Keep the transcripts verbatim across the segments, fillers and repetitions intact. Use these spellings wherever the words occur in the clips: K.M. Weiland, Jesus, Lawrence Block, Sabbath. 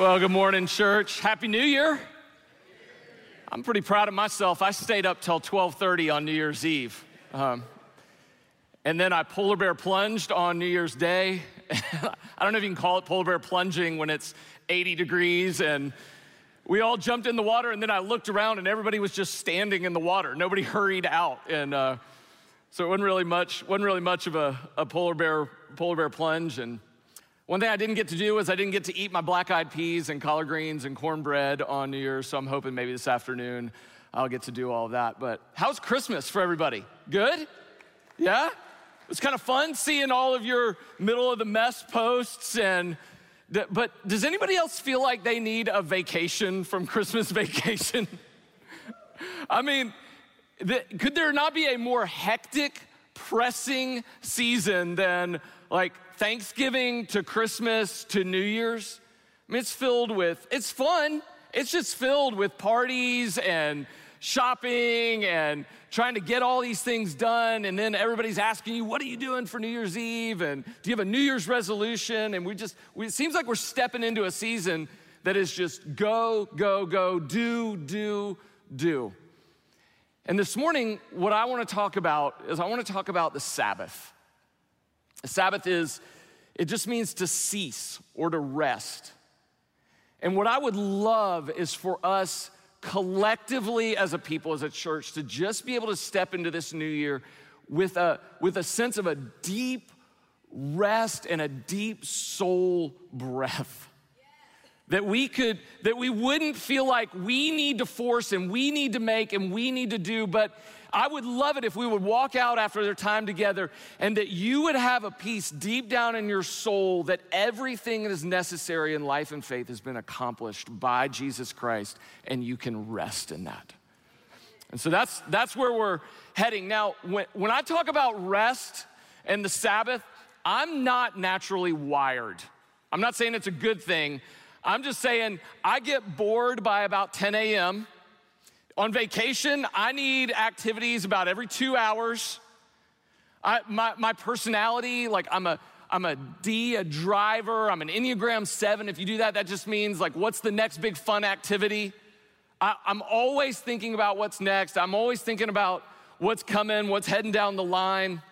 Well, good morning, church. Happy New Year. I'm pretty proud of myself. I stayed up till twelve thirty on New Year's Eve. Um, and then I polar bear plunged on New Year's Day. I don't know if you can call it polar bear plunging when it's eighty degrees and we all jumped in the water, and then I looked around and everybody was just standing in the water. Nobody hurried out, and uh, so it wasn't really much, wasn't really much of a, a polar bear polar bear plunge. And one thing I didn't get to do is I didn't get to eat my black-eyed peas and collard greens and cornbread on New Year's, so I'm hoping maybe this afternoon I'll get to do all of that. But how's Christmas for everybody? Good? Yeah? It's kind of fun seeing all of your middle-of-the-mess posts and But does anybody else feel like they need a vacation from Christmas vacation? I mean, th- could there not be a more hectic, pressing season than like Thanksgiving to Christmas to New Year's? I mean, it's filled with, it's fun. It's just filled with parties and shopping and trying to get all these things done, and then everybody's asking you, what are you doing for New Year's Eve, and do you have a New Year's resolution? And we just, we, it seems like we're stepping into a season that is just go, go, go, do, do, do. And this morning, what I wanna talk about is I wanna talk about the Sabbath. The Sabbath is, it just means to cease or to rest. And what I would love is for us collectively as a people, as a church, to just be able to step into this new year with a with a sense of a deep rest and a deep soul breath. Yes. That we could, that we wouldn't feel like we need to force and we need to make and we need to do, but I would love it if we would walk out after their time together and that you would have a peace deep down in your soul that everything that is necessary in life and faith has been accomplished by Jesus Christ, and you can rest in that. And so that's that's where we're heading. Now, when, when I talk about rest and the Sabbath, I'm not naturally wired. I'm not saying it's a good thing. I'm just saying I get bored by about ten a.m., on vacation, I need activities about every two hours. I, my, my personality, like I'm a, I'm a D, a driver, I'm an Enneagram seven. If you do that, that just means like, what's the next big fun activity? I, I'm always thinking about what's next. I'm always thinking about what's coming, what's heading down the line.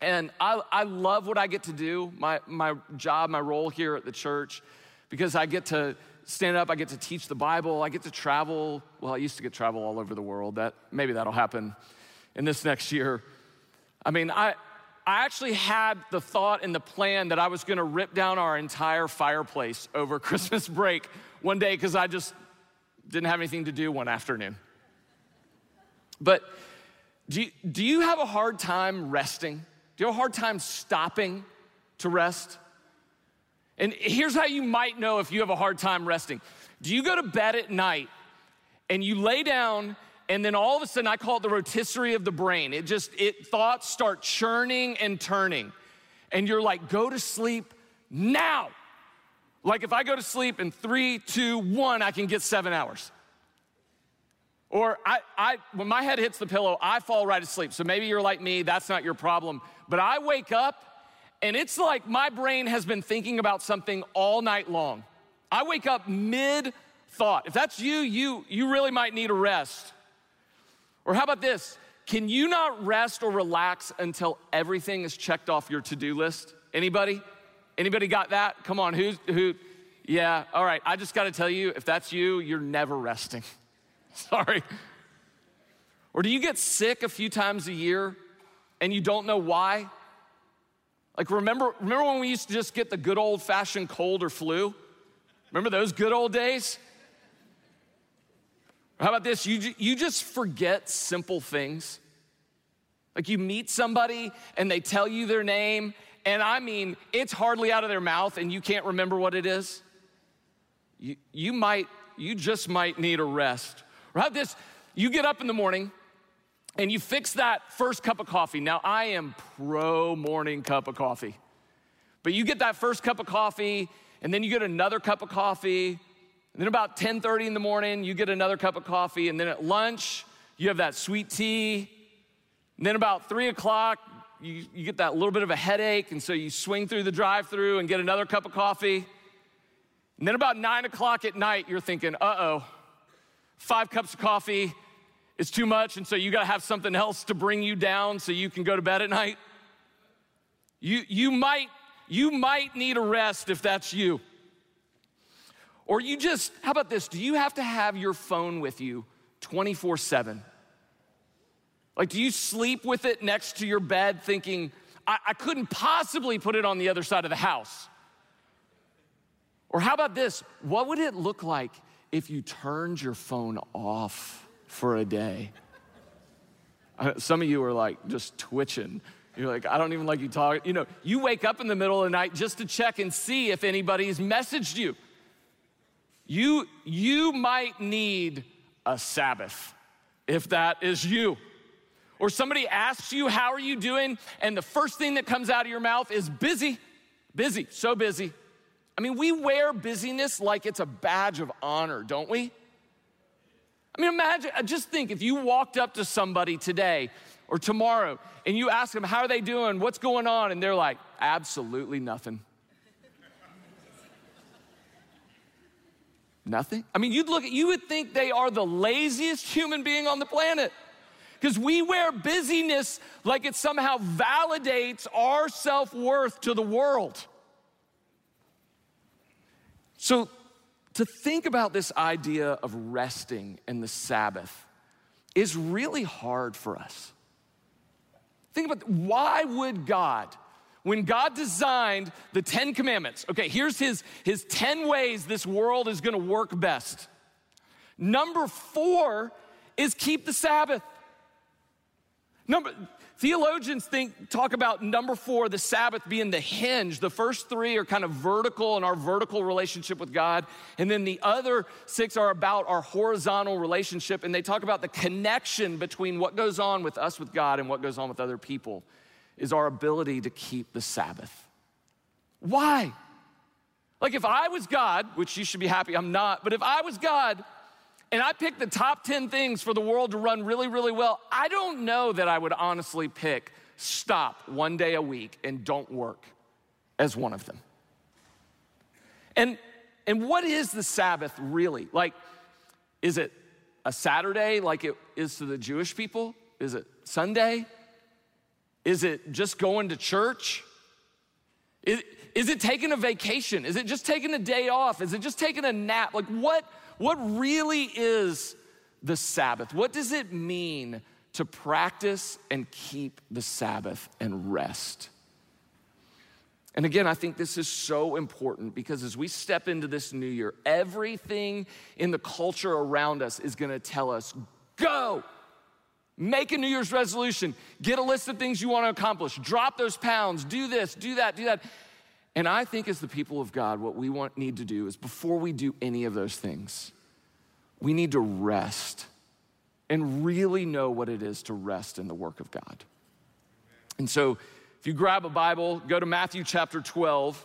And I, I love what I get to do, my, my job, my role here at the church, because I get to stand up, I get to teach the Bible, I get to travel. Well, I used to get travel all over the world. That maybe that'll happen in this next year. I mean, I I actually had the thought and the plan that I was gonna rip down our entire fireplace over Christmas break one day because I just didn't have anything to do one afternoon. But do you, do you have a hard time resting? Do you have a hard time stopping to rest? And here's how you might know if you have a hard time resting. Do you go to bed at night and you lay down, and then all of a sudden, I call it the rotisserie of the brain. It just, it thoughts start churning and turning. And you're like, go to sleep now. Like if I go to sleep in three, two, one, I can get seven hours. Or I, I, when my head hits the pillow, I fall right asleep. So maybe you're like me, that's not your problem. But I wake up and it's like my brain has been thinking about something all night long. I wake up mid-thought. If that's you, you, you really might need a rest. Or how about this? Can you not rest or relax until everything is checked off your to-do list? Anybody? Anybody got that? Come on, who's, who? Yeah, all right, I just gotta tell you, if that's you, you're never resting. Sorry. Or do you get sick a few times a year and you don't know why? Like remember, remember when we used to just get the good old-fashioned cold or flu? Remember those good old days? How about this? You, you just forget simple things. Like you meet somebody and they tell you their name, and I mean, it's hardly out of their mouth and you can't remember what it is. You, you might, you just might need a rest. Or how about this? You get up in the morning and you fix that first cup of coffee. Now, I am pro-morning cup of coffee. But you get that first cup of coffee, and then you get another cup of coffee, and then about ten thirty in the morning, you get another cup of coffee, and then at lunch, you have that sweet tea, and then about three o'clock, you, you get that little bit of a headache, and so you swing through the drive-thru and get another cup of coffee, And then about nine o'clock at night, you're thinking, uh-oh, five cups of coffee is too much, and so you gotta have something else to bring you down so you can go to bed at night. You, you, might, you might need a rest if that's you. Or you just, how about this? Do you have to have your phone with you twenty-four seven? Like, do you sleep with it next to your bed thinking, I, I couldn't possibly put it on the other side of the house? Or how about this? What would it look like if you turned your phone off for a day? Some of you are like just twitching. You're like, I don't even like you talking. You know, you wake up in the middle of the night just to check and see if anybody's messaged you. You, you might need a Sabbath if that is you. Or somebody asks you, how are you doing? And the first thing that comes out of your mouth is busy, busy, so busy. I mean, we wear busyness like it's a badge of honor, don't we? I mean, imagine, just think, if you walked up to somebody today or tomorrow and you ask them, how are they doing? What's going on? And they're like, absolutely nothing. Nothing? I mean, you'd look at, you would think they are the laziest human being on the planet, because we wear busyness like it somehow validates our self-worth to the world. So to think about this idea of resting and the Sabbath is really hard for us. Think about, why would God, when God designed the Ten Commandments, okay, here's his, his ten ways this world is gonna work best. Number four is keep the Sabbath. Number, theologians think, talk about number four, the Sabbath, being the hinge. The first three are kind of vertical in our vertical relationship with God, and then the other six are about our horizontal relationship, and they talk about the connection between what goes on with us with God and what goes on with other people is our ability to keep the Sabbath. Why? Like, if I was God, which you should be happy I'm not, but if I was God, and I picked the top ten things for the world to run really, really well, I don't know that I would honestly pick stop one day a week and don't work as one of them. And, and what is the Sabbath really? Like, is it a Saturday like it is to the Jewish people? Is it Sunday? Is it just going to church? Is, is it taking a vacation? Is it just taking a day off? Is it just taking a nap? Like, what? What really is the Sabbath? What does it mean to practice and keep the Sabbath and rest? And again, I think this is so important, because as we step into this new year, everything in the culture around us is gonna tell us, go, make a New Year's resolution, get a list of things you wanna accomplish, drop those pounds, do this, do that, do that. And I think as the people of God, what we want, need to do is, before we do any of those things, we need to rest and really know what it is to rest in the work of God. And so if you grab a Bible, go to Matthew chapter twelve,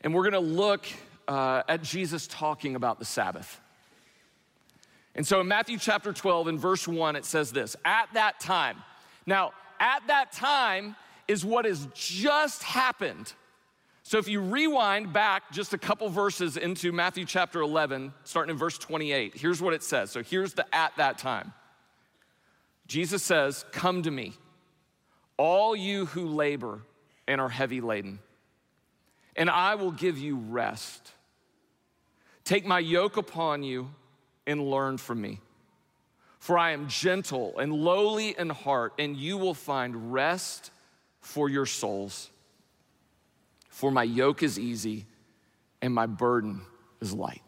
and we're gonna look uh, at Jesus talking about the Sabbath. And so in Matthew chapter twelve, in verse one, it says this, at that time. Now, at that time is what has just happened. So if you rewind back just a couple verses into Matthew chapter eleven, starting in verse twenty-eight, here's what it says. So here's the at that time. Jesus says, come to me, all you who labor and are heavy laden, and I will give you rest. Take my yoke upon you and learn from me, for I am gentle and lowly in heart, and you will find rest for your souls. For my yoke is easy and my burden is light.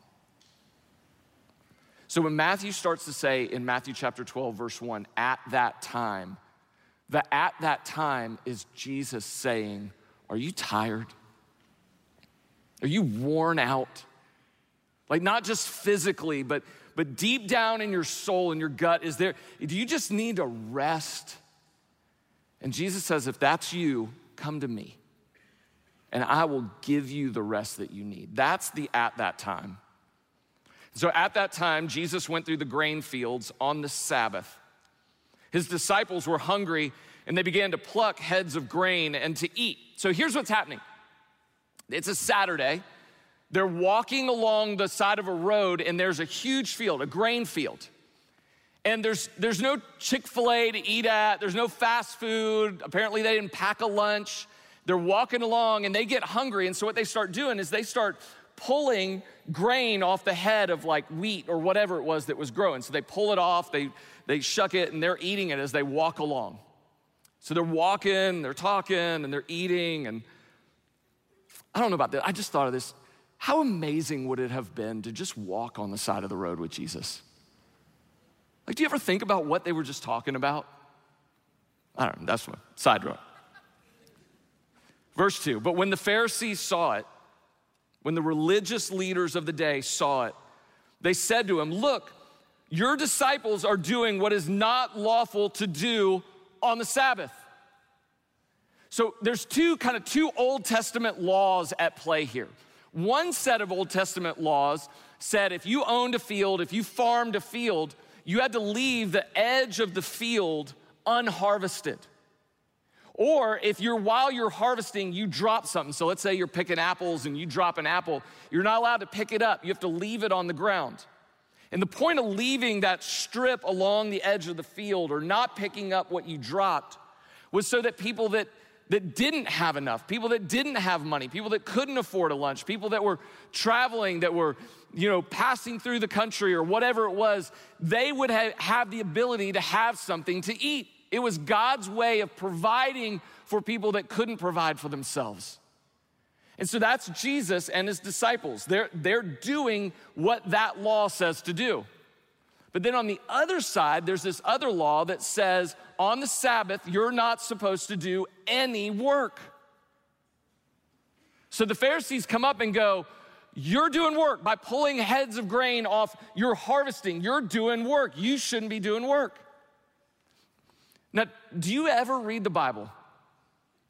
So when Matthew starts to say in Matthew chapter twelve, verse one, at that time, the at that time is Jesus saying, are you tired? Are you worn out? Like, not just physically, but, but deep down in your soul, in your gut, is there, do you just need to rest? And Jesus says, if that's you, come to me, and I will give you the rest that you need. That's the at that time. So at that time, Jesus went through the grain fields on the Sabbath. His disciples were hungry, and they began to pluck heads of grain and to eat. So here's what's happening. It's a Saturday. They're walking along the side of a road and there's a huge field, a grain field. And there's, there's no Chick-fil-A to eat at. There's no fast food. Apparently they didn't pack a lunch. They're walking along and they get hungry. And so what they start doing is they start pulling grain off the head of like wheat or whatever it was that was growing. So they pull it off, they, they shuck it, and they're eating it as they walk along. So they're walking, they're talking, and they're eating. And I don't know about that. I just thought of this. How amazing would it have been to just walk on the side of the road with Jesus? Like, do you ever think about what they were just talking about? I don't know, that's one, side road. Verse two, but when the Pharisees saw it, when the religious leaders of the day saw it, they said to him, look, your disciples are doing what is not lawful to do on the Sabbath. So there's two kind of two Old Testament laws at play here. One set of Old Testament laws said if you owned a field, if you farmed a field, you had to leave the edge of the field unharvested. Or if you're, while you're harvesting, you drop something. So let's say you're picking apples and you drop an apple. You're not allowed to pick it up. You have to leave it on the ground. And the point of leaving that strip along the edge of the field or not picking up what you dropped was so that people that, that didn't have enough, people that didn't have money, people that couldn't afford a lunch, people that were traveling, that were, you know, passing through the country or whatever it was, they would have, have the ability to have something to eat. It was God's way of providing for people that couldn't provide for themselves. And so that's Jesus and his disciples. They're, they're doing what that law says to do. But then on the other side, there's this other law that says, on the Sabbath, you're not supposed to do any work. So the Pharisees come up and go, you're doing work. By pulling heads of grain off, you're harvesting, you're doing work. You shouldn't be doing work. Now, do you ever read the Bible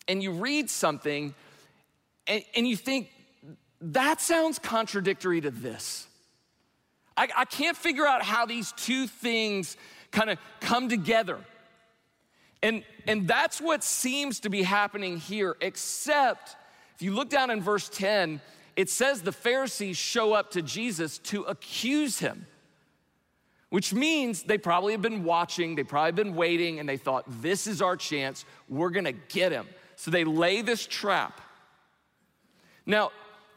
and you read something and, and you think, that sounds contradictory to this? I, I can't figure out how these two things kind of come together. And, and that's what seems to be happening here, except if you look down in verse ten, it says the Pharisees show up to Jesus to accuse him. Which means they probably have been watching, they probably have been waiting, and they thought, this is our chance, we're gonna get him. So they lay this trap. Now,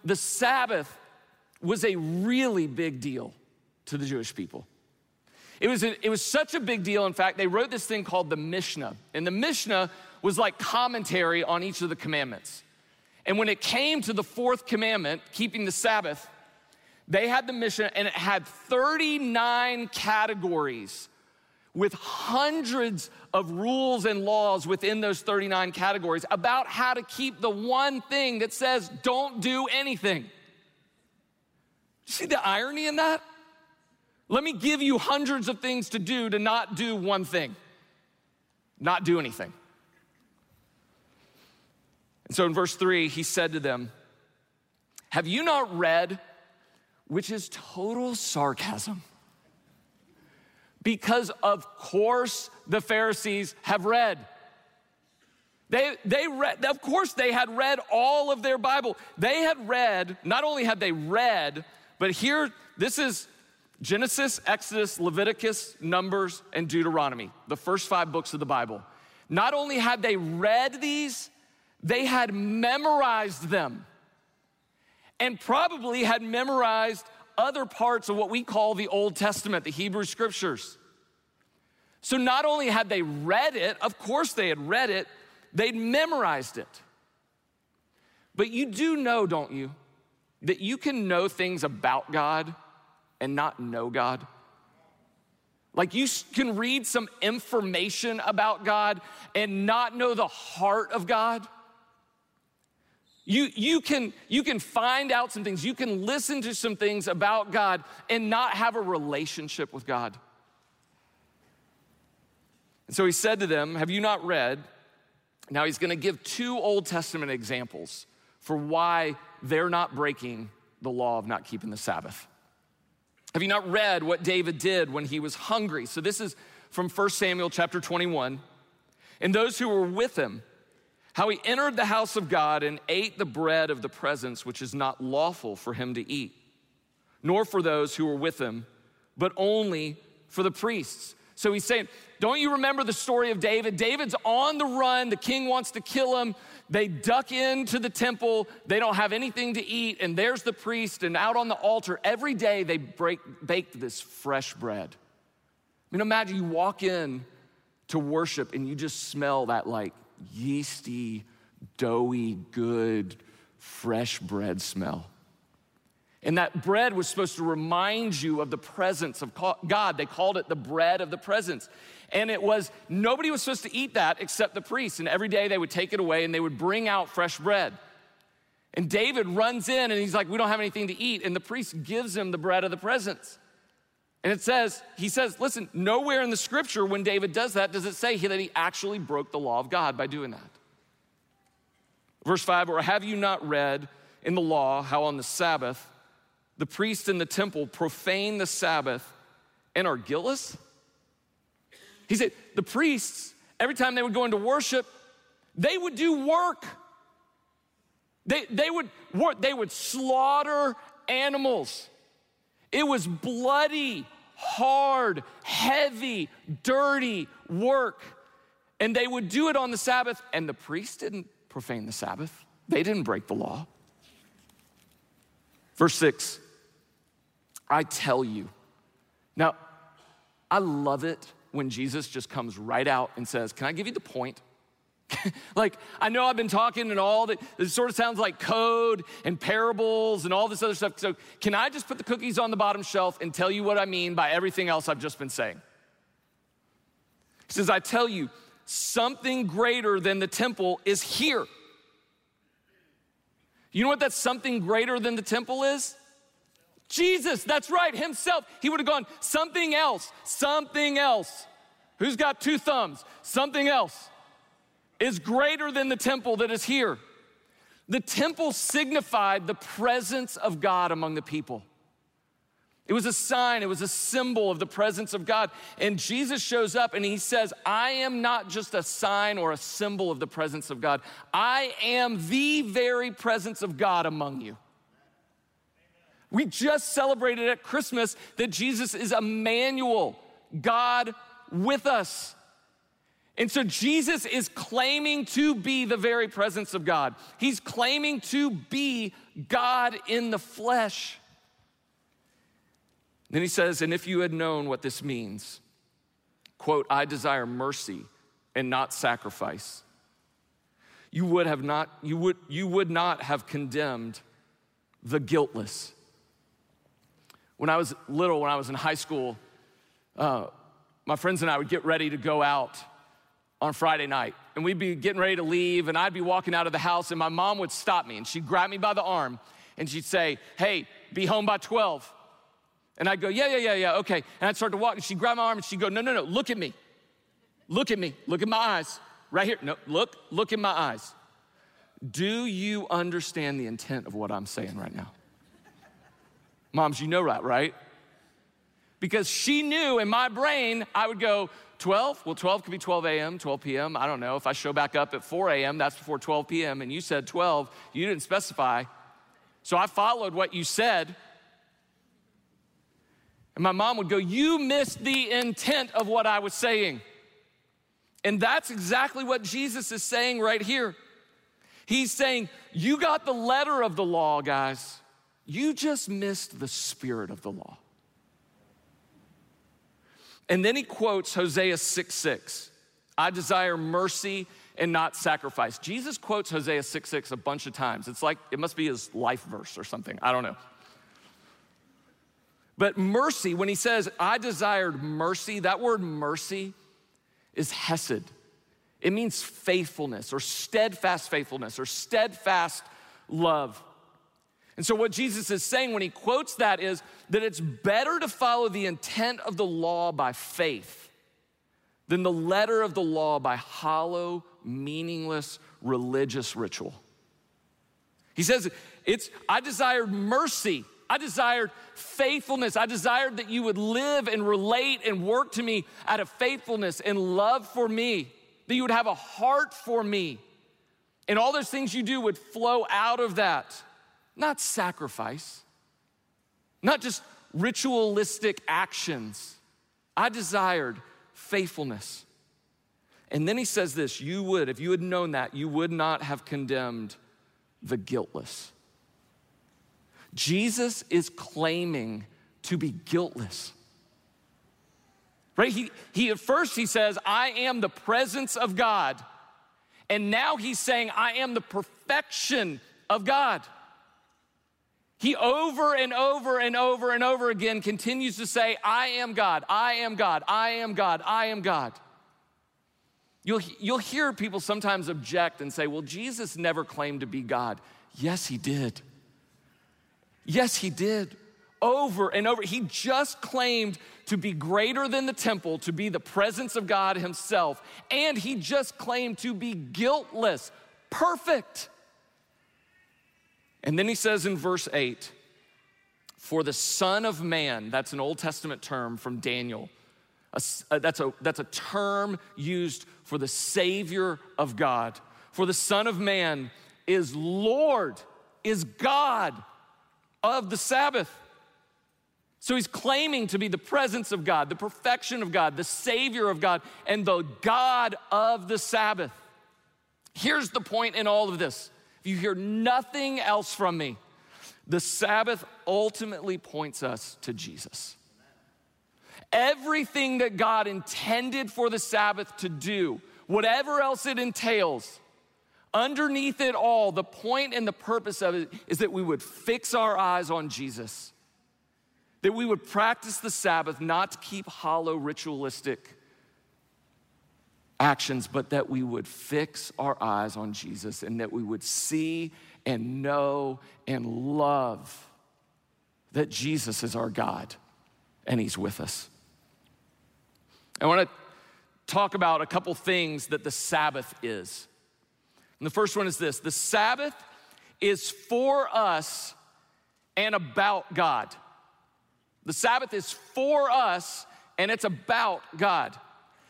the Sabbath was a really big deal to the Jewish people. It was, a, it was such a big deal, in fact, they wrote this thing called the Mishnah. And the Mishnah was like commentary on each of the commandments. And when it came to the fourth commandment, keeping the Sabbath, they had the Mishnah, and it had thirty-nine categories with hundreds of rules and laws within those thirty-nine categories about how to keep the one thing that says don't do anything. You see the irony in that? Let me give you hundreds of things to do to not do one thing, not do anything. And so in verse three, he said to them, have you not read... which is total sarcasm. Because of course the Pharisees have read. They, they read, of course they had read all of their Bible. They had read, not only had they read, but here, this is Genesis, Exodus, Leviticus, Numbers, and Deuteronomy, the first five books of the Bible. Not only had they read these, they had memorized them. And probably had memorized other parts of what we call the Old Testament, the Hebrew Scriptures. So not only had they read it, of course they had read it, they'd memorized it. But you do know, don't you, that you can know things about God and not know God? Like you can read some information about God and not know the heart of God. You, you, can, you can find out some things. You can listen to some things about God and not have a relationship with God. And so he said to them, have you not read? Now he's going to give two Old Testament examples for why they're not breaking the law of not keeping the Sabbath. Have you not read what David did when he was hungry? So this is from First Samuel chapter twenty-one. And those who were with him how he entered the house of God and ate the bread of the presence, which is not lawful for him to eat, nor for those who were with him, but only for the priests. So he's saying, don't you remember the story of David? David's on the run, the king wants to kill him. They duck into the temple, they don't have anything to eat, and there's the priest, and out on the altar, every day they break, baked this fresh bread. I mean, imagine you walk in to worship and you just smell that like yeasty, doughy, good, fresh bread smell. And that bread was supposed to remind you of the presence of God. They called it the bread of the presence. And it was, nobody was supposed to eat that except the priests. And every day they would take it away and they would bring out fresh bread. And David runs in and he's like, we don't have anything to eat. And the priest gives him the bread of the presence. And it says, he says, listen, nowhere in the scripture when David does that does it say that he actually broke the law of God by doing that. Verse five, or have you not read in the law how on the Sabbath the priests in the temple profane the Sabbath and are guiltless? He said, the priests, every time they would go into worship, they would do work. They, they would work, they would slaughter animals. It was bloody, hard, heavy, dirty work. And they would do it on the Sabbath, and the priests didn't profane the Sabbath. They didn't break the law. Verse six. I tell you. Now, I love it when Jesus just comes right out and says, can I give you the point? Like, I know I've been talking and all that, it sort of sounds like code and parables and all this other stuff. So can I just put the cookies on the bottom shelf and tell you what I mean by everything else I've just been saying? He says, I tell you, something greater than the temple is here. You know what that something greater than the temple is? Jesus, that's right, himself. He would have gone, something else, something else. Who's got two thumbs? Something else is greater than the temple that is here. The temple signified the presence of God among the people. It was a sign, it was a symbol of the presence of God. And Jesus shows up and he says, I am not just a sign or a symbol of the presence of God. I am the very presence of God among you. We just celebrated at Christmas that Jesus is Emmanuel, God with us. And so Jesus is claiming to be the very presence of God. He's claiming to be God in the flesh. Then he says, and if you had known what this means, quote, I desire mercy and not sacrifice. You would have not, you would, you would not have condemned the guiltless. When I was little, when I was in high school, uh, my friends and I would get ready to go out on Friday night, and we'd be getting ready to leave, and I'd be walking out of the house, and my mom would stop me, and she'd grab me by the arm, and she'd say, hey, be home by twelve. And I'd go, yeah, yeah, yeah, yeah, okay. And I'd start to walk, and she'd grab my arm, and she'd go, no, no, no, look at me. Look at me, look at my eyes, right here. No, look, look in my eyes. Do you understand the intent of what I'm saying right now? Moms, you know that, right? Because she knew in my brain, I would go, twelve? Well, twelve could be twelve a.m., twelve p.m., I don't know. If I show back up at four a.m., that's before twelve p.m., and you said twelve, you didn't specify. So I followed what you said. And my mom would go, you missed the intent of what I was saying. And that's exactly what Jesus is saying right here. He's saying, you got the letter of the law, guys. You just missed the spirit of the law. And then he quotes Hosea six six. I desire mercy and not sacrifice. Jesus quotes Hosea six six a bunch of times. It's like, it must be his life verse or something. I don't know. But mercy, when he says, I desired mercy, that word mercy is hesed. It means faithfulness or steadfast faithfulness or steadfast love. And so what Jesus is saying when he quotes that is that it's better to follow the intent of the law by faith than the letter of the law by hollow, meaningless, religious ritual. He says, it's, I desired mercy. I desired faithfulness. I desired that you would live and relate and work to me out of faithfulness and love for me, that you would have a heart for me. And all those things you do would flow out of that. Not sacrifice, not just ritualistic actions. I desired faithfulness. And then he says this, you would, if you had known that, you would not have condemned the guiltless. Jesus is claiming to be guiltless. Right? He, he at first he says, I am the presence of God. And now he's saying, I am the perfection of God. He over and over and over and over again continues to say, I am God, I am God, I am God, I am God. You'll, you'll hear people sometimes object and say, well, Jesus never claimed to be God. Yes, he did. Yes, he did. Over and over. He just claimed to be greater than the temple, to be the presence of God himself. And he just claimed to be guiltless, perfect. And then he says in verse eight, for the Son of Man, that's an Old Testament term from Daniel. A, that's, a, that's a term used for the Savior of God. For the Son of Man is Lord, is God of the Sabbath. So he's claiming to be the presence of God, the perfection of God, the Savior of God, and the God of the Sabbath. Here's the point in all of this. If you hear nothing else from me, the Sabbath ultimately points us to Jesus. Everything that God intended for the Sabbath to do, whatever else it entails, underneath it all, the point and the purpose of it is that we would fix our eyes on Jesus. That we would practice the Sabbath, not to keep hollow ritualistic actions, but that we would fix our eyes on Jesus and that we would see and know and love that Jesus is our God and he's with us. I want to talk about a couple things that the Sabbath is. And the first one is this. The Sabbath is for us and about God. The Sabbath is for us, and it's about God.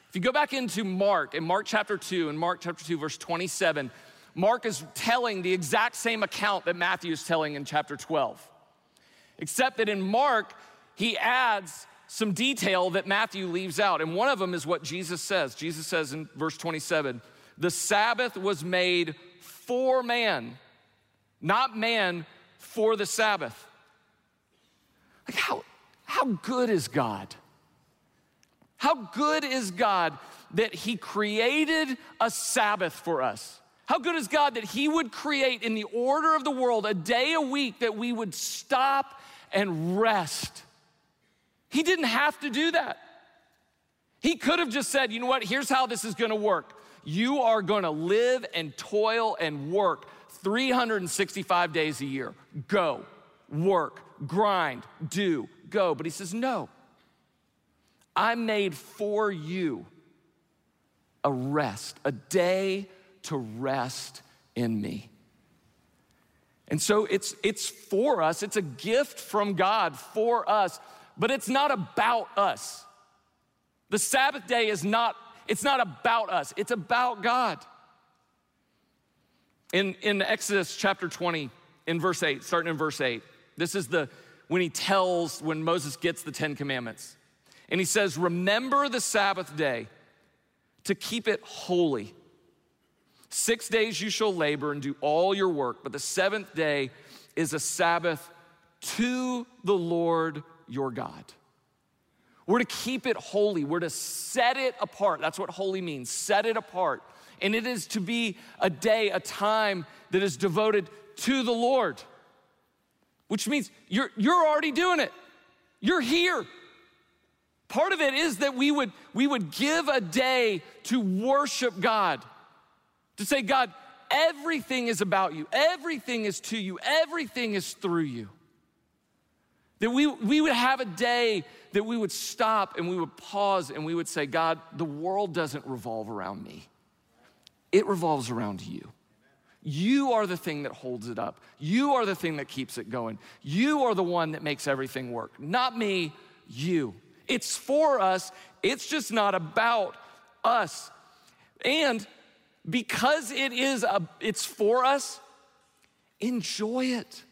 If you go back into Mark, in Mark chapter two, in Mark chapter two, verse twenty-seven, Mark is telling the exact same account that Matthew is telling in chapter twelve. Except that in Mark, he adds some detail that Matthew leaves out. And one of them is what Jesus says. Jesus says in verse twenty-seven, the Sabbath was made for man, not man for the Sabbath. Like how... How good is God? How good is God that he created a Sabbath for us? How good is God that he would create in the order of the world a day a week that we would stop and rest? He didn't have to do that. He could have just said, you know what, here's how this is gonna work. You are gonna live and toil and work three hundred sixty-five days a year. Go, work, grind, do. Go, but he says, no, I made for you a rest, a day to rest in me. And so it's, it's for us, it's a gift from God for us, but it's not about us. The Sabbath day is not, it's not about us, it's about God. In, in Exodus chapter twenty, in verse eight, starting in verse eight, this is the, when he tells, when Moses gets the Ten Commandments. And he says, remember the Sabbath day to keep it holy. Six days you shall labor and do all your work, but the seventh day is a Sabbath to the Lord your God. We're to keep it holy. We're to set it apart. That's what holy means, set it apart. And it is to be a day, a time that is devoted to the Lord. Which means you're, you're already doing it. You're here. Part of it is that we would, we would give a day to worship God. To say, God, everything is about you. Everything is to you. Everything is through you. That we, we would have a day that we would stop and we would pause and we would say, God, the world doesn't revolve around me. It revolves around you. You are the thing that holds it up. You are the thing that keeps it going. You are the one that makes everything work. Not me, you. It's for us. It's just not about us. And because it is a, it's for us, enjoy it.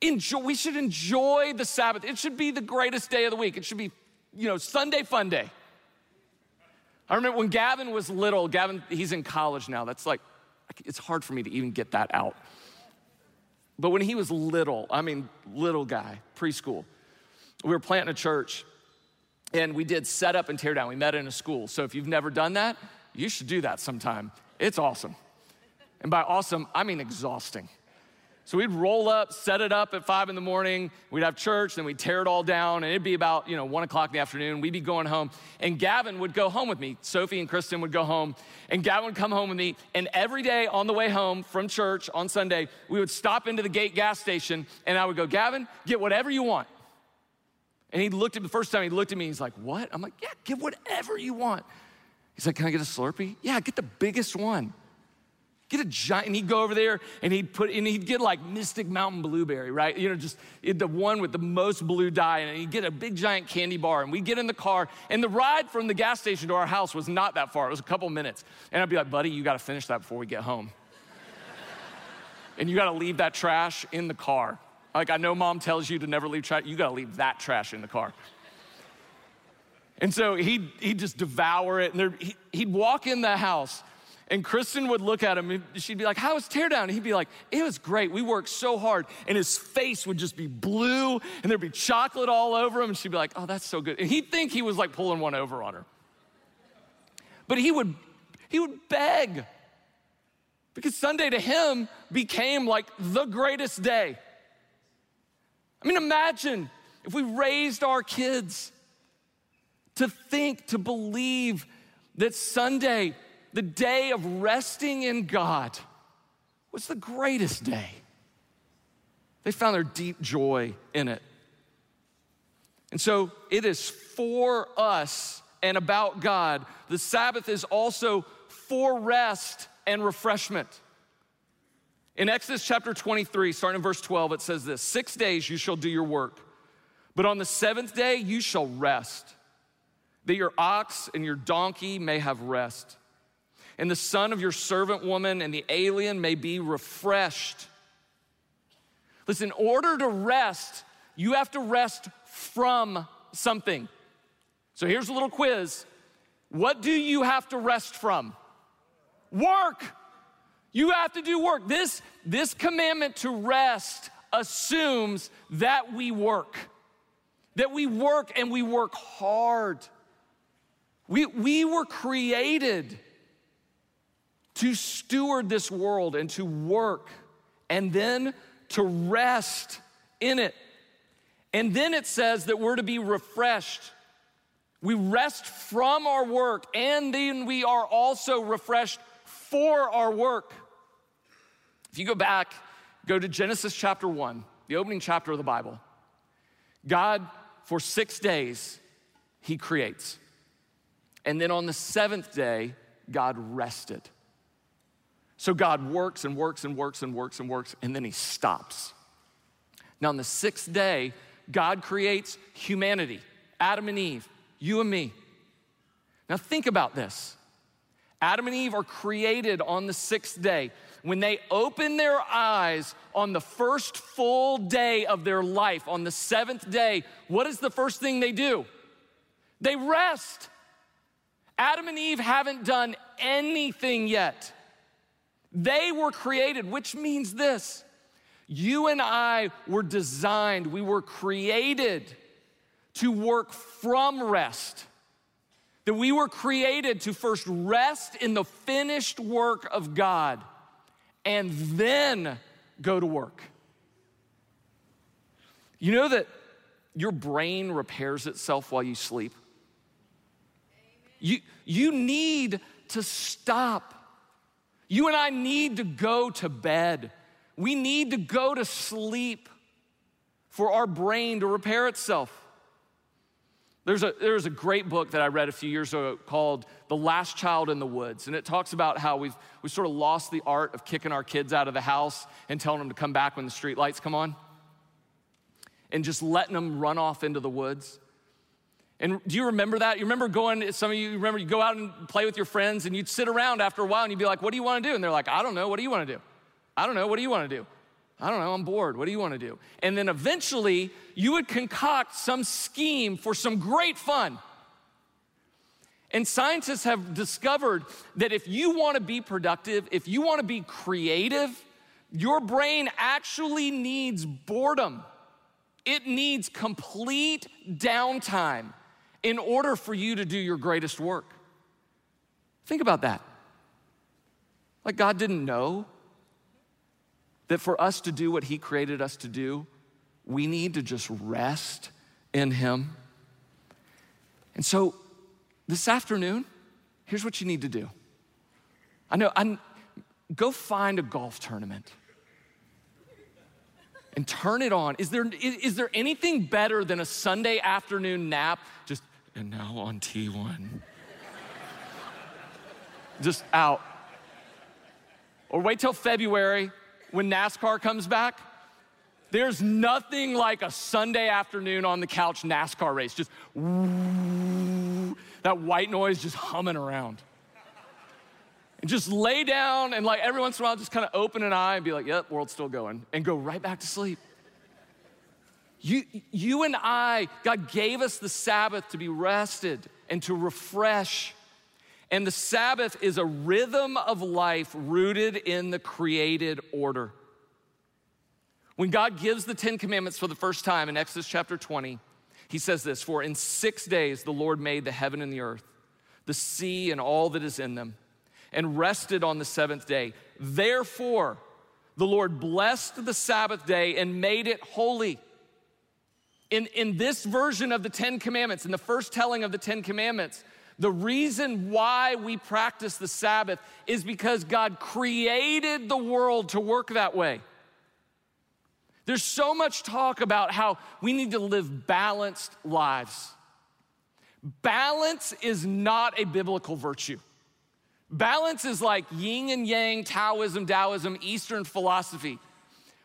Enjoy, we should enjoy the Sabbath. It should be the greatest day of the week. It should be, you know, Sunday fun day. I remember when Gavin was little, Gavin, he's in college now. That's like, it's hard for me to even get that out. But when he was little, I mean, little guy, preschool, we were planting a church and we did set up and tear down. We met in a school. So if you've never done that, you should do that sometime. It's awesome. And by awesome, I mean exhausting. So we'd roll up, set it up at five in the morning. We'd have church, then we'd tear it all down, and it'd be about, you know, one o'clock in the afternoon. We'd be going home, and Gavin would go home with me. Sophie and Kristen would go home, and Gavin would come home with me. And every day on the way home from church on Sunday, we would stop into the Gate gas station, and I would go, Gavin, get whatever you want. And he looked at me, the first time he looked at me, he's like, what? I'm like, yeah, get whatever you want. He's like, can I get a Slurpee? Yeah, get the biggest one. Get a giant, and he'd go over there and he'd put, and he'd get like Mystic Mountain Blueberry, right? You know, just the one with the most blue dye, and he'd get a big giant candy bar, and we'd get in the car, and the ride from the gas station to our house was not that far, it was a couple minutes. And I'd be like, buddy, you gotta finish that before we get home. And you gotta leave that trash in the car. Like, I know mom tells you to never leave trash, you gotta leave that trash in the car. And so he'd, he'd just devour it, and there, he, he'd walk in the house, and Kristen would look at him, and she'd be like, how was teardown? And he'd be like, it was great, we worked so hard. And his face would just be blue, and there'd be chocolate all over him, and she'd be like, oh, that's so good. And he'd think he was like pulling one over on her. But he would, he would beg, because Sunday to him became like the greatest day. I mean, imagine if we raised our kids to think, to believe that Sunday, the day of resting in God, was the greatest day. They found their deep joy in it. And so it is for us and about God. The Sabbath is also for rest and refreshment. In Exodus chapter twenty-three, starting in verse twelve, it says this, six days you shall do your work, but on the seventh day you shall rest, that your ox and your donkey may have rest, and the son of your servant woman and the alien may be refreshed. Listen, in order to rest, you have to rest from something. So here's a little quiz. What do you have to rest from? Work. You have to do work. This, this commandment to rest assumes that we work, that we work and we work hard. We, we were created to steward this world and to work and then to rest in it. And then it says that we're to be refreshed. We rest from our work, and then we are also refreshed for our work. If you go back, go to Genesis chapter one, the opening chapter of the Bible. God, for six days, he creates. And then on the seventh day, God rested. So God works and works and works and works and works, and then he stops. Now on the sixth day, God creates humanity, Adam and Eve, you and me. Now think about this. Adam and Eve are created on the sixth day. When they open their eyes on the first full day of their life, on the seventh day, what is the first thing they do? They rest. Adam and Eve haven't done anything yet. They were created, which means this. You and I were designed, we were created to work from rest. That we were created to first rest in the finished work of God and then go to work. You know that your brain repairs itself while you sleep? You, you need to stop. You and I need to go to bed. We need to go to sleep for our brain to repair itself. There's a, there's a great book that I read a few years ago called The Last Child in the Woods, and it talks about how we've, we've sort of lost the art of kicking our kids out of the house and telling them to come back when the street lights come on and just letting them run off into the woods. And do you remember that? You remember going, some of you remember you go out and play with your friends and you'd sit around after a while and you'd be like, what do you wanna do? And they're like, I don't know, what do you wanna do? I don't know, what do you wanna do? I don't know, I'm bored, what do you wanna do? And then eventually you would concoct some scheme for some great fun. And scientists have discovered that if you wanna be productive, if you wanna be creative, your brain actually needs boredom. It needs complete downtime in order for you to do your greatest work. Think about that. Like, God didn't know that for us to do what he created us to do, we need to just rest in him. And so this afternoon, here's what you need to do. I know, I'm, go find a golf tournament and turn it on. Is there, is, is there anything better than a Sunday afternoon nap? Just, and now on T one. Just out. Or wait till February when NASCAR comes back. There's nothing like a Sunday afternoon on the couch NASCAR race. Just, woo, that white noise just humming around. And just lay down and like every once in a while just kind of open an eye and be like, yep, world's still going, and go right back to sleep. You, you and I, God gave us the Sabbath to be rested and to refresh. And the Sabbath is a rhythm of life rooted in the created order. When God gives the Ten Commandments for the first time in Exodus chapter twenty, he says this, for in six days the Lord made the heaven and the earth, the sea and all that is in them, and rested on the seventh day. Therefore, the Lord blessed the Sabbath day and made it holy. In, in this version of the Ten Commandments, in the first telling of the Ten Commandments, the reason why we practice the Sabbath is because God created the world to work that way. There's so much talk about how we need to live balanced lives. Balance is not a biblical virtue. Balance is like yin and yang, Taoism, Taoism, Eastern philosophy.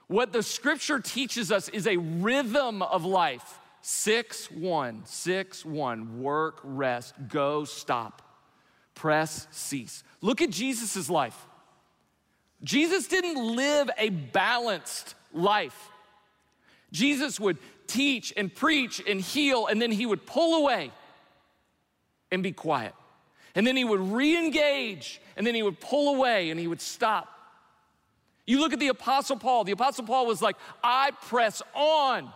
What the scripture teaches us is a rhythm of life. Six, one, six, one, work, rest, go, stop, press, cease. Look at Jesus's life. Jesus didn't live a balanced life. Jesus would teach and preach and heal, and then he would pull away and be quiet. And then he would re-engage, and then he would pull away, and he would stop. You look at the Apostle Paul. The Apostle Paul was like, I press on.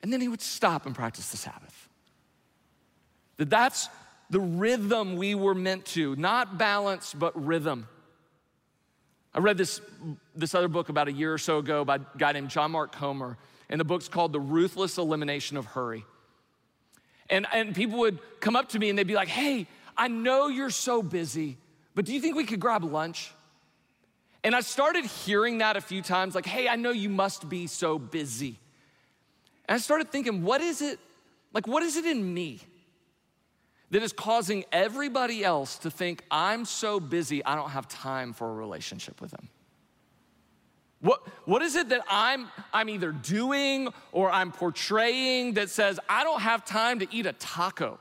And then he would stop and practice the Sabbath. That's the rhythm we were meant to, not balance, but rhythm. I read this, this other book about a year or so ago by a guy named John Mark Comer, and the book's called The Ruthless Elimination of Hurry. And, and people would come up to me and they'd be like, hey, I know you're so busy, but do you think we could grab lunch? And I started hearing that a few times, like, hey, I know you must be so busy. And I started thinking, what is it, like what is it in me that is causing everybody else to think I'm so busy I don't have time for a relationship with them? What, what is it that I'm, I'm either doing or I'm portraying that says, I don't have time to eat a taco?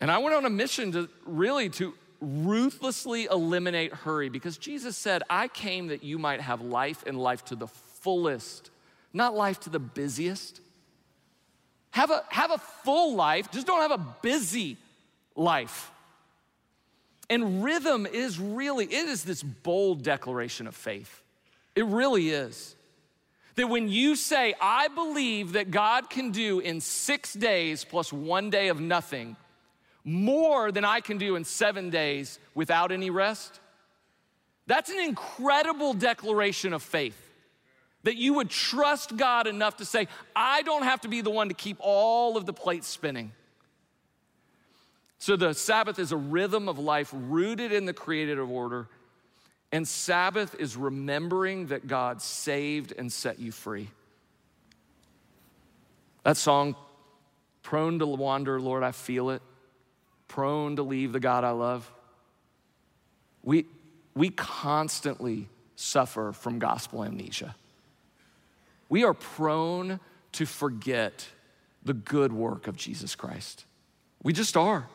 And I went on a mission to really to ruthlessly eliminate hurry, because Jesus said, I came that you might have life and life to the fullest, not life to the busiest. Have a, have a full life, just don't have a busy life. And rhythm is really, it is this bold declaration of faith. It really is. That when you say, I believe that God can do in six days plus one day of nothing, more than I can do in seven days without any rest, that's an incredible declaration of faith. That you would trust God enough to say, I don't have to be the one to keep all of the plates spinning. So the Sabbath is a rhythm of life rooted in the creative order, and Sabbath is remembering that God saved and set you free. That song, prone to wander, Lord, I feel it, prone to leave the God I love. We, we constantly suffer from gospel amnesia. We are prone to forget the good work of Jesus Christ. We just are.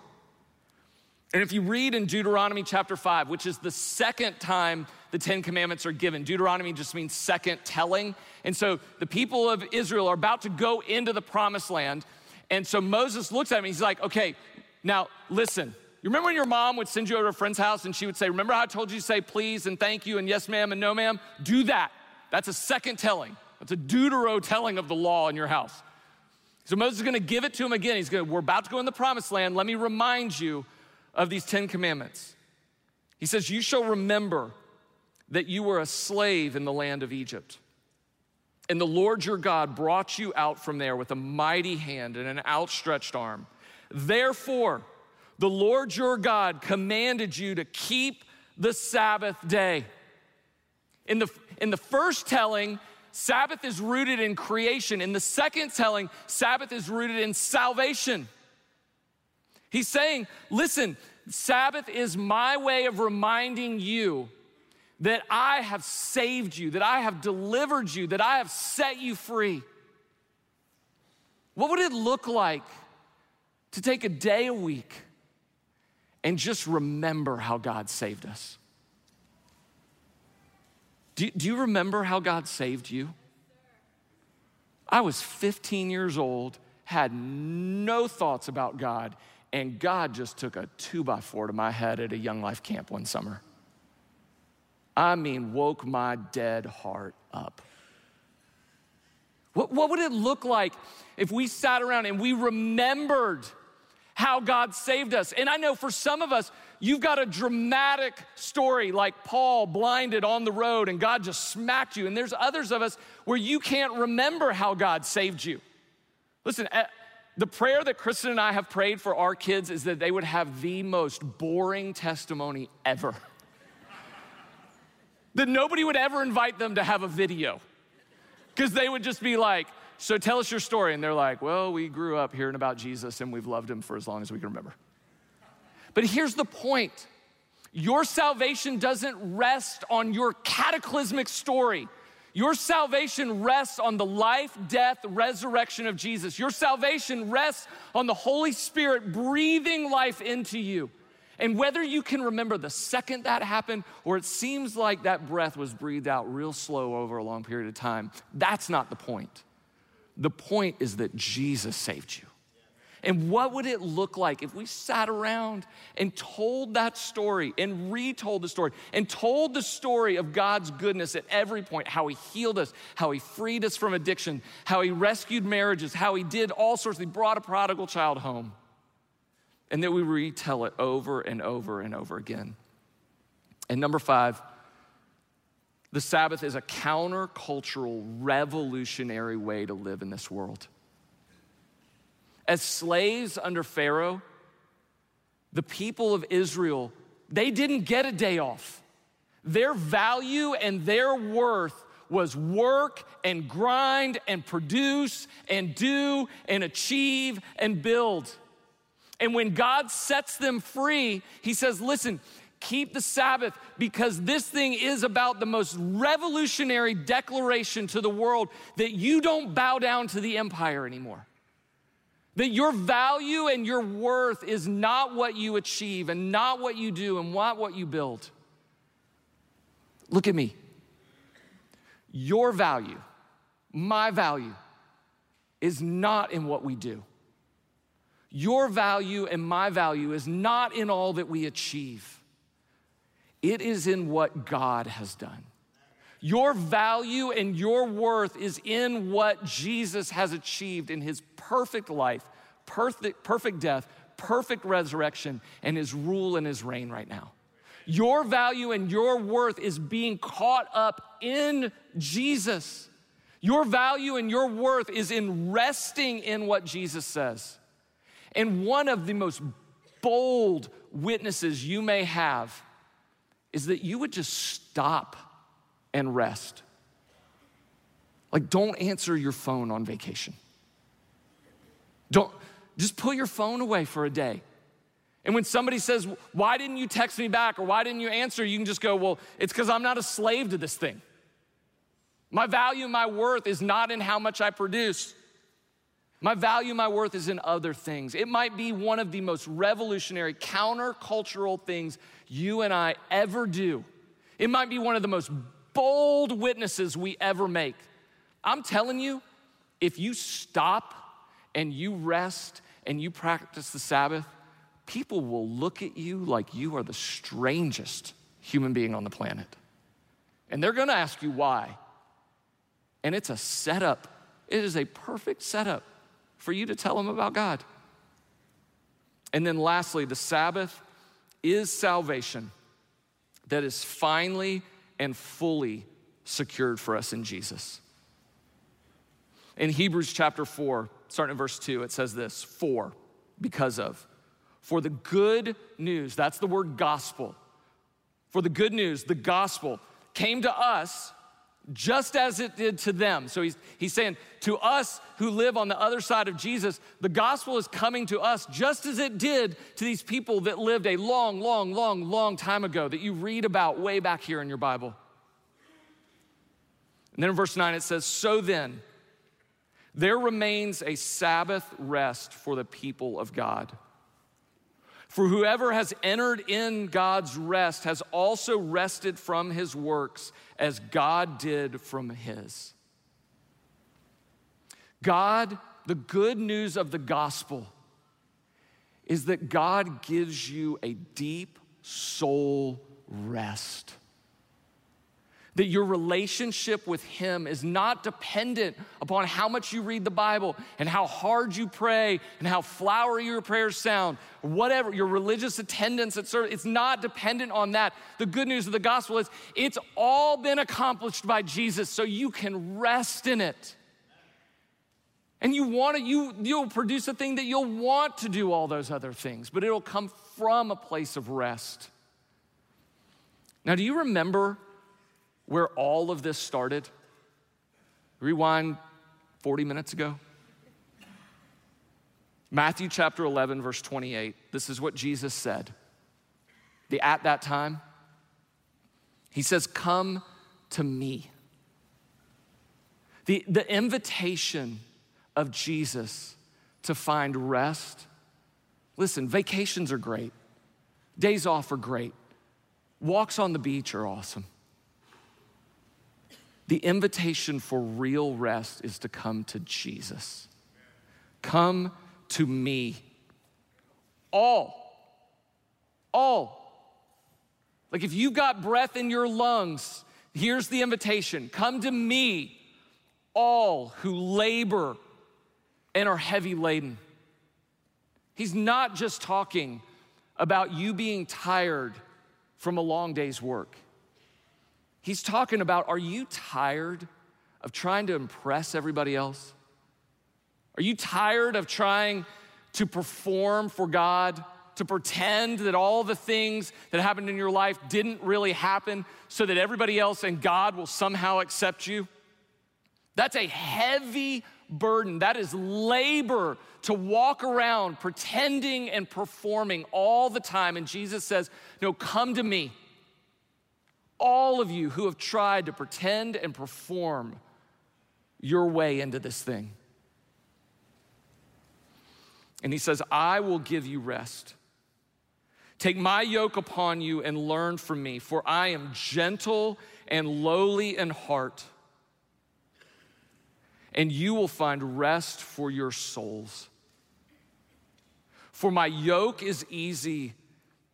And if you read in Deuteronomy chapter five, which is the second time the Ten Commandments are given, Deuteronomy just means second telling. And so the people of Israel are about to go into the promised land. And so Moses looks at him and he's like, okay, now listen. You remember when your mom would send you over to a friend's house and she would say, remember how I told you to say please and thank you and yes ma'am and no ma'am? Do that. That's a second telling. That's a deutero telling of the law in your house. So Moses is gonna give it to him again. He's gonna, we're about to go in the promised land. Let me remind you of these Ten Commandments. He says, you shall remember that you were a slave in the land of Egypt. And the Lord your God brought you out from there with a mighty hand and an outstretched arm. Therefore, the Lord your God commanded you to keep the Sabbath day. In the, in the first telling, Sabbath is rooted in creation. In the second telling, Sabbath is rooted in salvation. He's saying, listen, Sabbath is my way of reminding you that I have saved you, that I have delivered you, that I have set you free. What would it look like to take a day a week and just remember how God saved us? Do, do you remember how God saved you? I was fifteen years old, had no thoughts about God, and God just took a two by four to my head at a Young Life camp one summer. I mean, woke my dead heart up. What, what would it look like if we sat around and we remembered how God saved us? And I know for some of us, you've got a dramatic story like Paul blinded on the road and God just smacked you. And there's others of us where you can't remember how God saved you. Listen, the prayer that Kristen and I have prayed for our kids is that they would have the most boring testimony ever. That nobody would ever invite them to have a video. Because they would just be like, so tell us your story. And they're like, well, we grew up hearing about Jesus and we've loved him for as long as we can remember. But here's the point. Your salvation doesn't rest on your cataclysmic story. Your salvation rests on the life, death, resurrection of Jesus. Your salvation rests on the Holy Spirit breathing life into you. And whether you can remember the second that happened or it seems like that breath was breathed out real slow over a long period of time, that's not the point. The point is that Jesus saved you. And what would it look like if we sat around and told that story and retold the story and told the story of God's goodness at every point, how he healed us, how he freed us from addiction, how he rescued marriages, how he did all sorts, he brought a prodigal child home. And then we retell it over and over and over again. And number five, the Sabbath is a countercultural, revolutionary way to live in this world. As slaves under Pharaoh, the people of Israel, they didn't get a day off. Their value and their worth was work and grind and produce and do and achieve and build. And when God sets them free, he says, listen, keep the Sabbath because this thing is about the most revolutionary declaration to the world that you don't bow down to the empire anymore. That your value and your worth is not what you achieve and not what you do and not what you build. Look at me. Your value, my value, is not in what we do. Your value and my value is not in all that we achieve. It is in what God has done. Your value and your worth is in what Jesus has achieved in his perfect life, perfect, perfect death, perfect resurrection, and his rule and his reign right now. Your value and your worth is being caught up in Jesus. Your value and your worth is in resting in what Jesus says. And one of the most bold witnesses you may have is that you would just stop and rest. Like, don't answer your phone on vacation. Don't, just put your phone away for a day. And when somebody says, why didn't you text me back or why didn't you answer? You can just go, well, it's because I'm not a slave to this thing. My value, my worth is not in how much I produce. My value, my worth is in other things. It might be one of the most revolutionary, countercultural things you and I ever do. It might be one of the most bold witnesses we ever make. I'm telling you, if you stop and you rest and you practice the Sabbath, people will look at you like you are the strangest human being on the planet. And they're gonna ask you why. And it's a setup. It is a perfect setup for you to tell them about God. And then lastly, the Sabbath is salvation that is finally and fully secured for us in Jesus. In Hebrews chapter four, starting in verse two, it says this: for, because of. For the good news, that's the word gospel. For the good news, the gospel, came to us just as it did to them. So he's, he's saying to us who live on the other side of Jesus, the gospel is coming to us just as it did to these people that lived a long, long, long, long time ago that you read about way back here in your Bible. And then in verse nine it says, so then, there remains a Sabbath rest for the people of God. For whoever has entered in God's rest has also rested from his works as God did from his. God, the good news of the gospel is that God gives you a deep soul rest. That your relationship with him is not dependent upon how much you read the Bible and how hard you pray and how flowery your prayers sound, whatever, your religious attendance at service, it's not dependent on that. The good news of the gospel is it's all been accomplished by Jesus, so you can rest in it. And you want to, you, you'll produce a thing that you'll want to do all those other things, but it'll come from a place of rest. Now, do you remember where all of this started? Rewind forty minutes ago. Matthew chapter eleven, verse twenty-eight. This is what Jesus said. The at that time, he says, come to me. The, the invitation of Jesus to find rest. Listen, vacations are great. Days off are great. Walks on the beach are awesome. The invitation for real rest is to come to Jesus. Come to me. All. All. Like if you've got breath in your lungs, here's the invitation. Come to me, all who labor and are heavy laden. He's not just talking about you being tired from a long day's work. He's talking about, are you tired of trying to impress everybody else? Are you tired of trying to perform for God, to pretend that all the things that happened in your life didn't really happen so that everybody else and God will somehow accept you? That's a heavy burden. That is labor to walk around pretending and performing all the time. And Jesus says, no, come to me. All of you who have tried to pretend and perform your way into this thing. And he says, I will give you rest. Take my yoke upon you and learn from me, for I am gentle and lowly in heart, and you will find rest for your souls. For my yoke is easy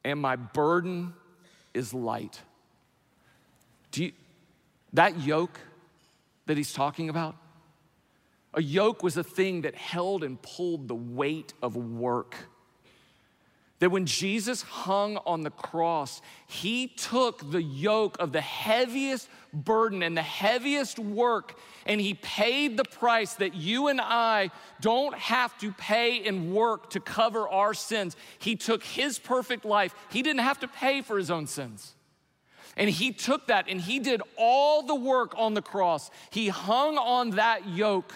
and my burden is light. Do you, that yoke that he's talking about, a yoke was a thing that held and pulled the weight of work. That when Jesus hung on the cross, he took the yoke of the heaviest burden and the heaviest work, and he paid the price that you and I don't have to pay and work to cover our sins. He took his perfect life. He didn't have to pay for his own sins. And he took that and he did all the work on the cross. He hung on that yoke.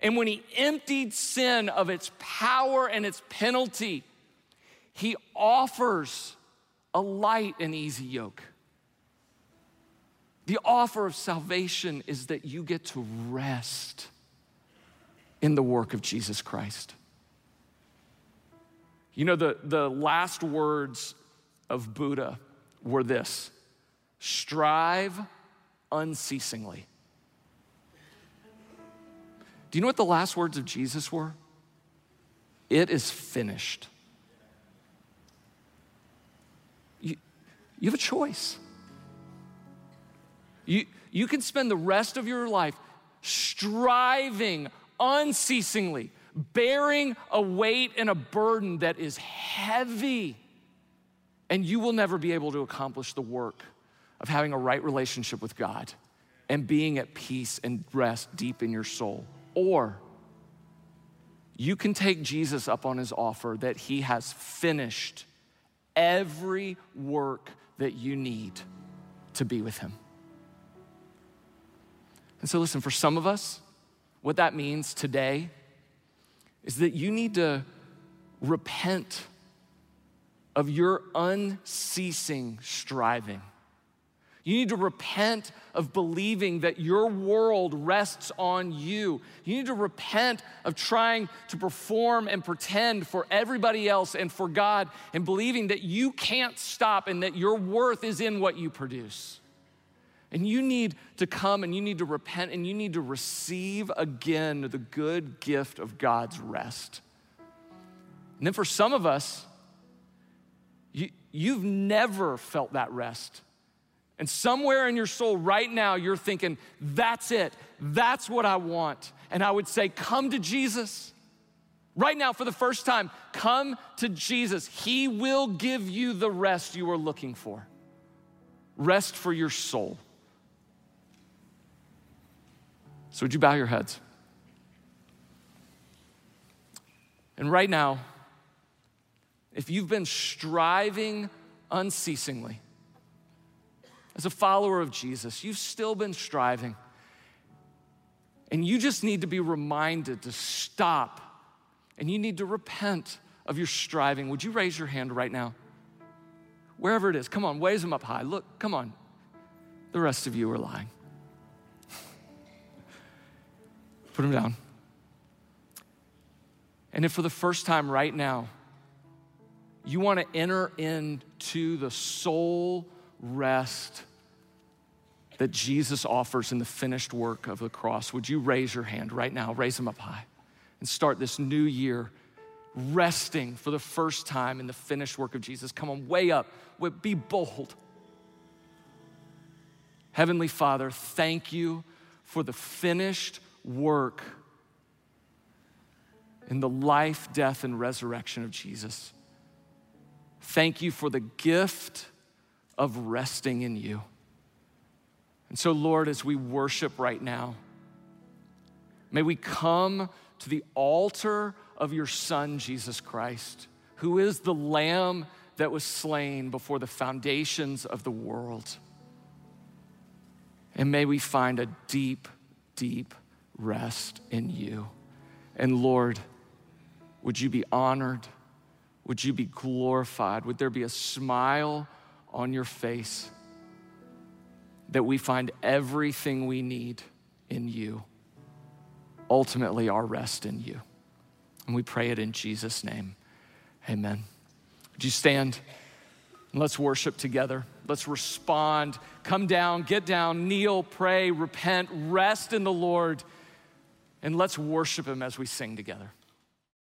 And when he emptied sin of its power and its penalty, he offers a light and easy yoke. The offer of salvation is that you get to rest. in the work of Jesus Christ. You know, the, the last words of Buddha were this: strive unceasingly. Do you know what the last words of Jesus were? It is finished. You, you have a choice. You, you can spend the rest of your life striving unceasingly, bearing a weight and a burden that is heavy, and you will never be able to accomplish the work of having a right relationship with God and being at peace and rest deep in your soul. Or you can take Jesus up on his offer that he has finished every work that you need to be with him. And so listen, for some of us, what that means today is that you need to repent of your unceasing striving. You need to repent of believing that your world rests on you. You need to repent of trying to perform and pretend for everybody else and for God, and believing that you can't stop and that your worth is in what you produce. And you need to come and you need to repent and you need to receive again the good gift of God's rest. And then for some of us, you, you've never felt that rest. And somewhere in your soul right now, you're thinking, that's it. That's what I want. And I would say, come to Jesus. Right now, for the first time, come to Jesus. He will give you the rest you are looking for. Rest for your soul. So would you bow your heads? And right now, if you've been striving unceasingly, as a follower of Jesus, you've still been striving, and you just need to be reminded to stop, and you need to repent of your striving. Would you raise your hand right now? Wherever it is, come on, raise them up high. Look, come on. The rest of you are lying. Put them down. And if for the first time right now, you want to enter into the soul rest that Jesus offers in the finished work of the cross, would you raise your hand right now? Raise them up high and start this new year resting for the first time in the finished work of Jesus. Come on, way up. Be bold. Heavenly Father, thank you for the finished work in the life, death, and resurrection of Jesus. Thank you for the gift of resting in you. And so, Lord, as we worship right now, may we come to the altar of your Son, Jesus Christ, who is the Lamb that was slain before the foundations of the world. And may we find a deep, deep rest in you. And Lord, would you be honored? Would you be glorified? Would there be a smile on your face, that we find everything we need in you, ultimately our rest in you. And we pray it in Jesus' name, amen. Would you stand and let's worship together. Let's respond, come down, get down, kneel, pray, repent, rest in the Lord, and let's worship him as we sing together.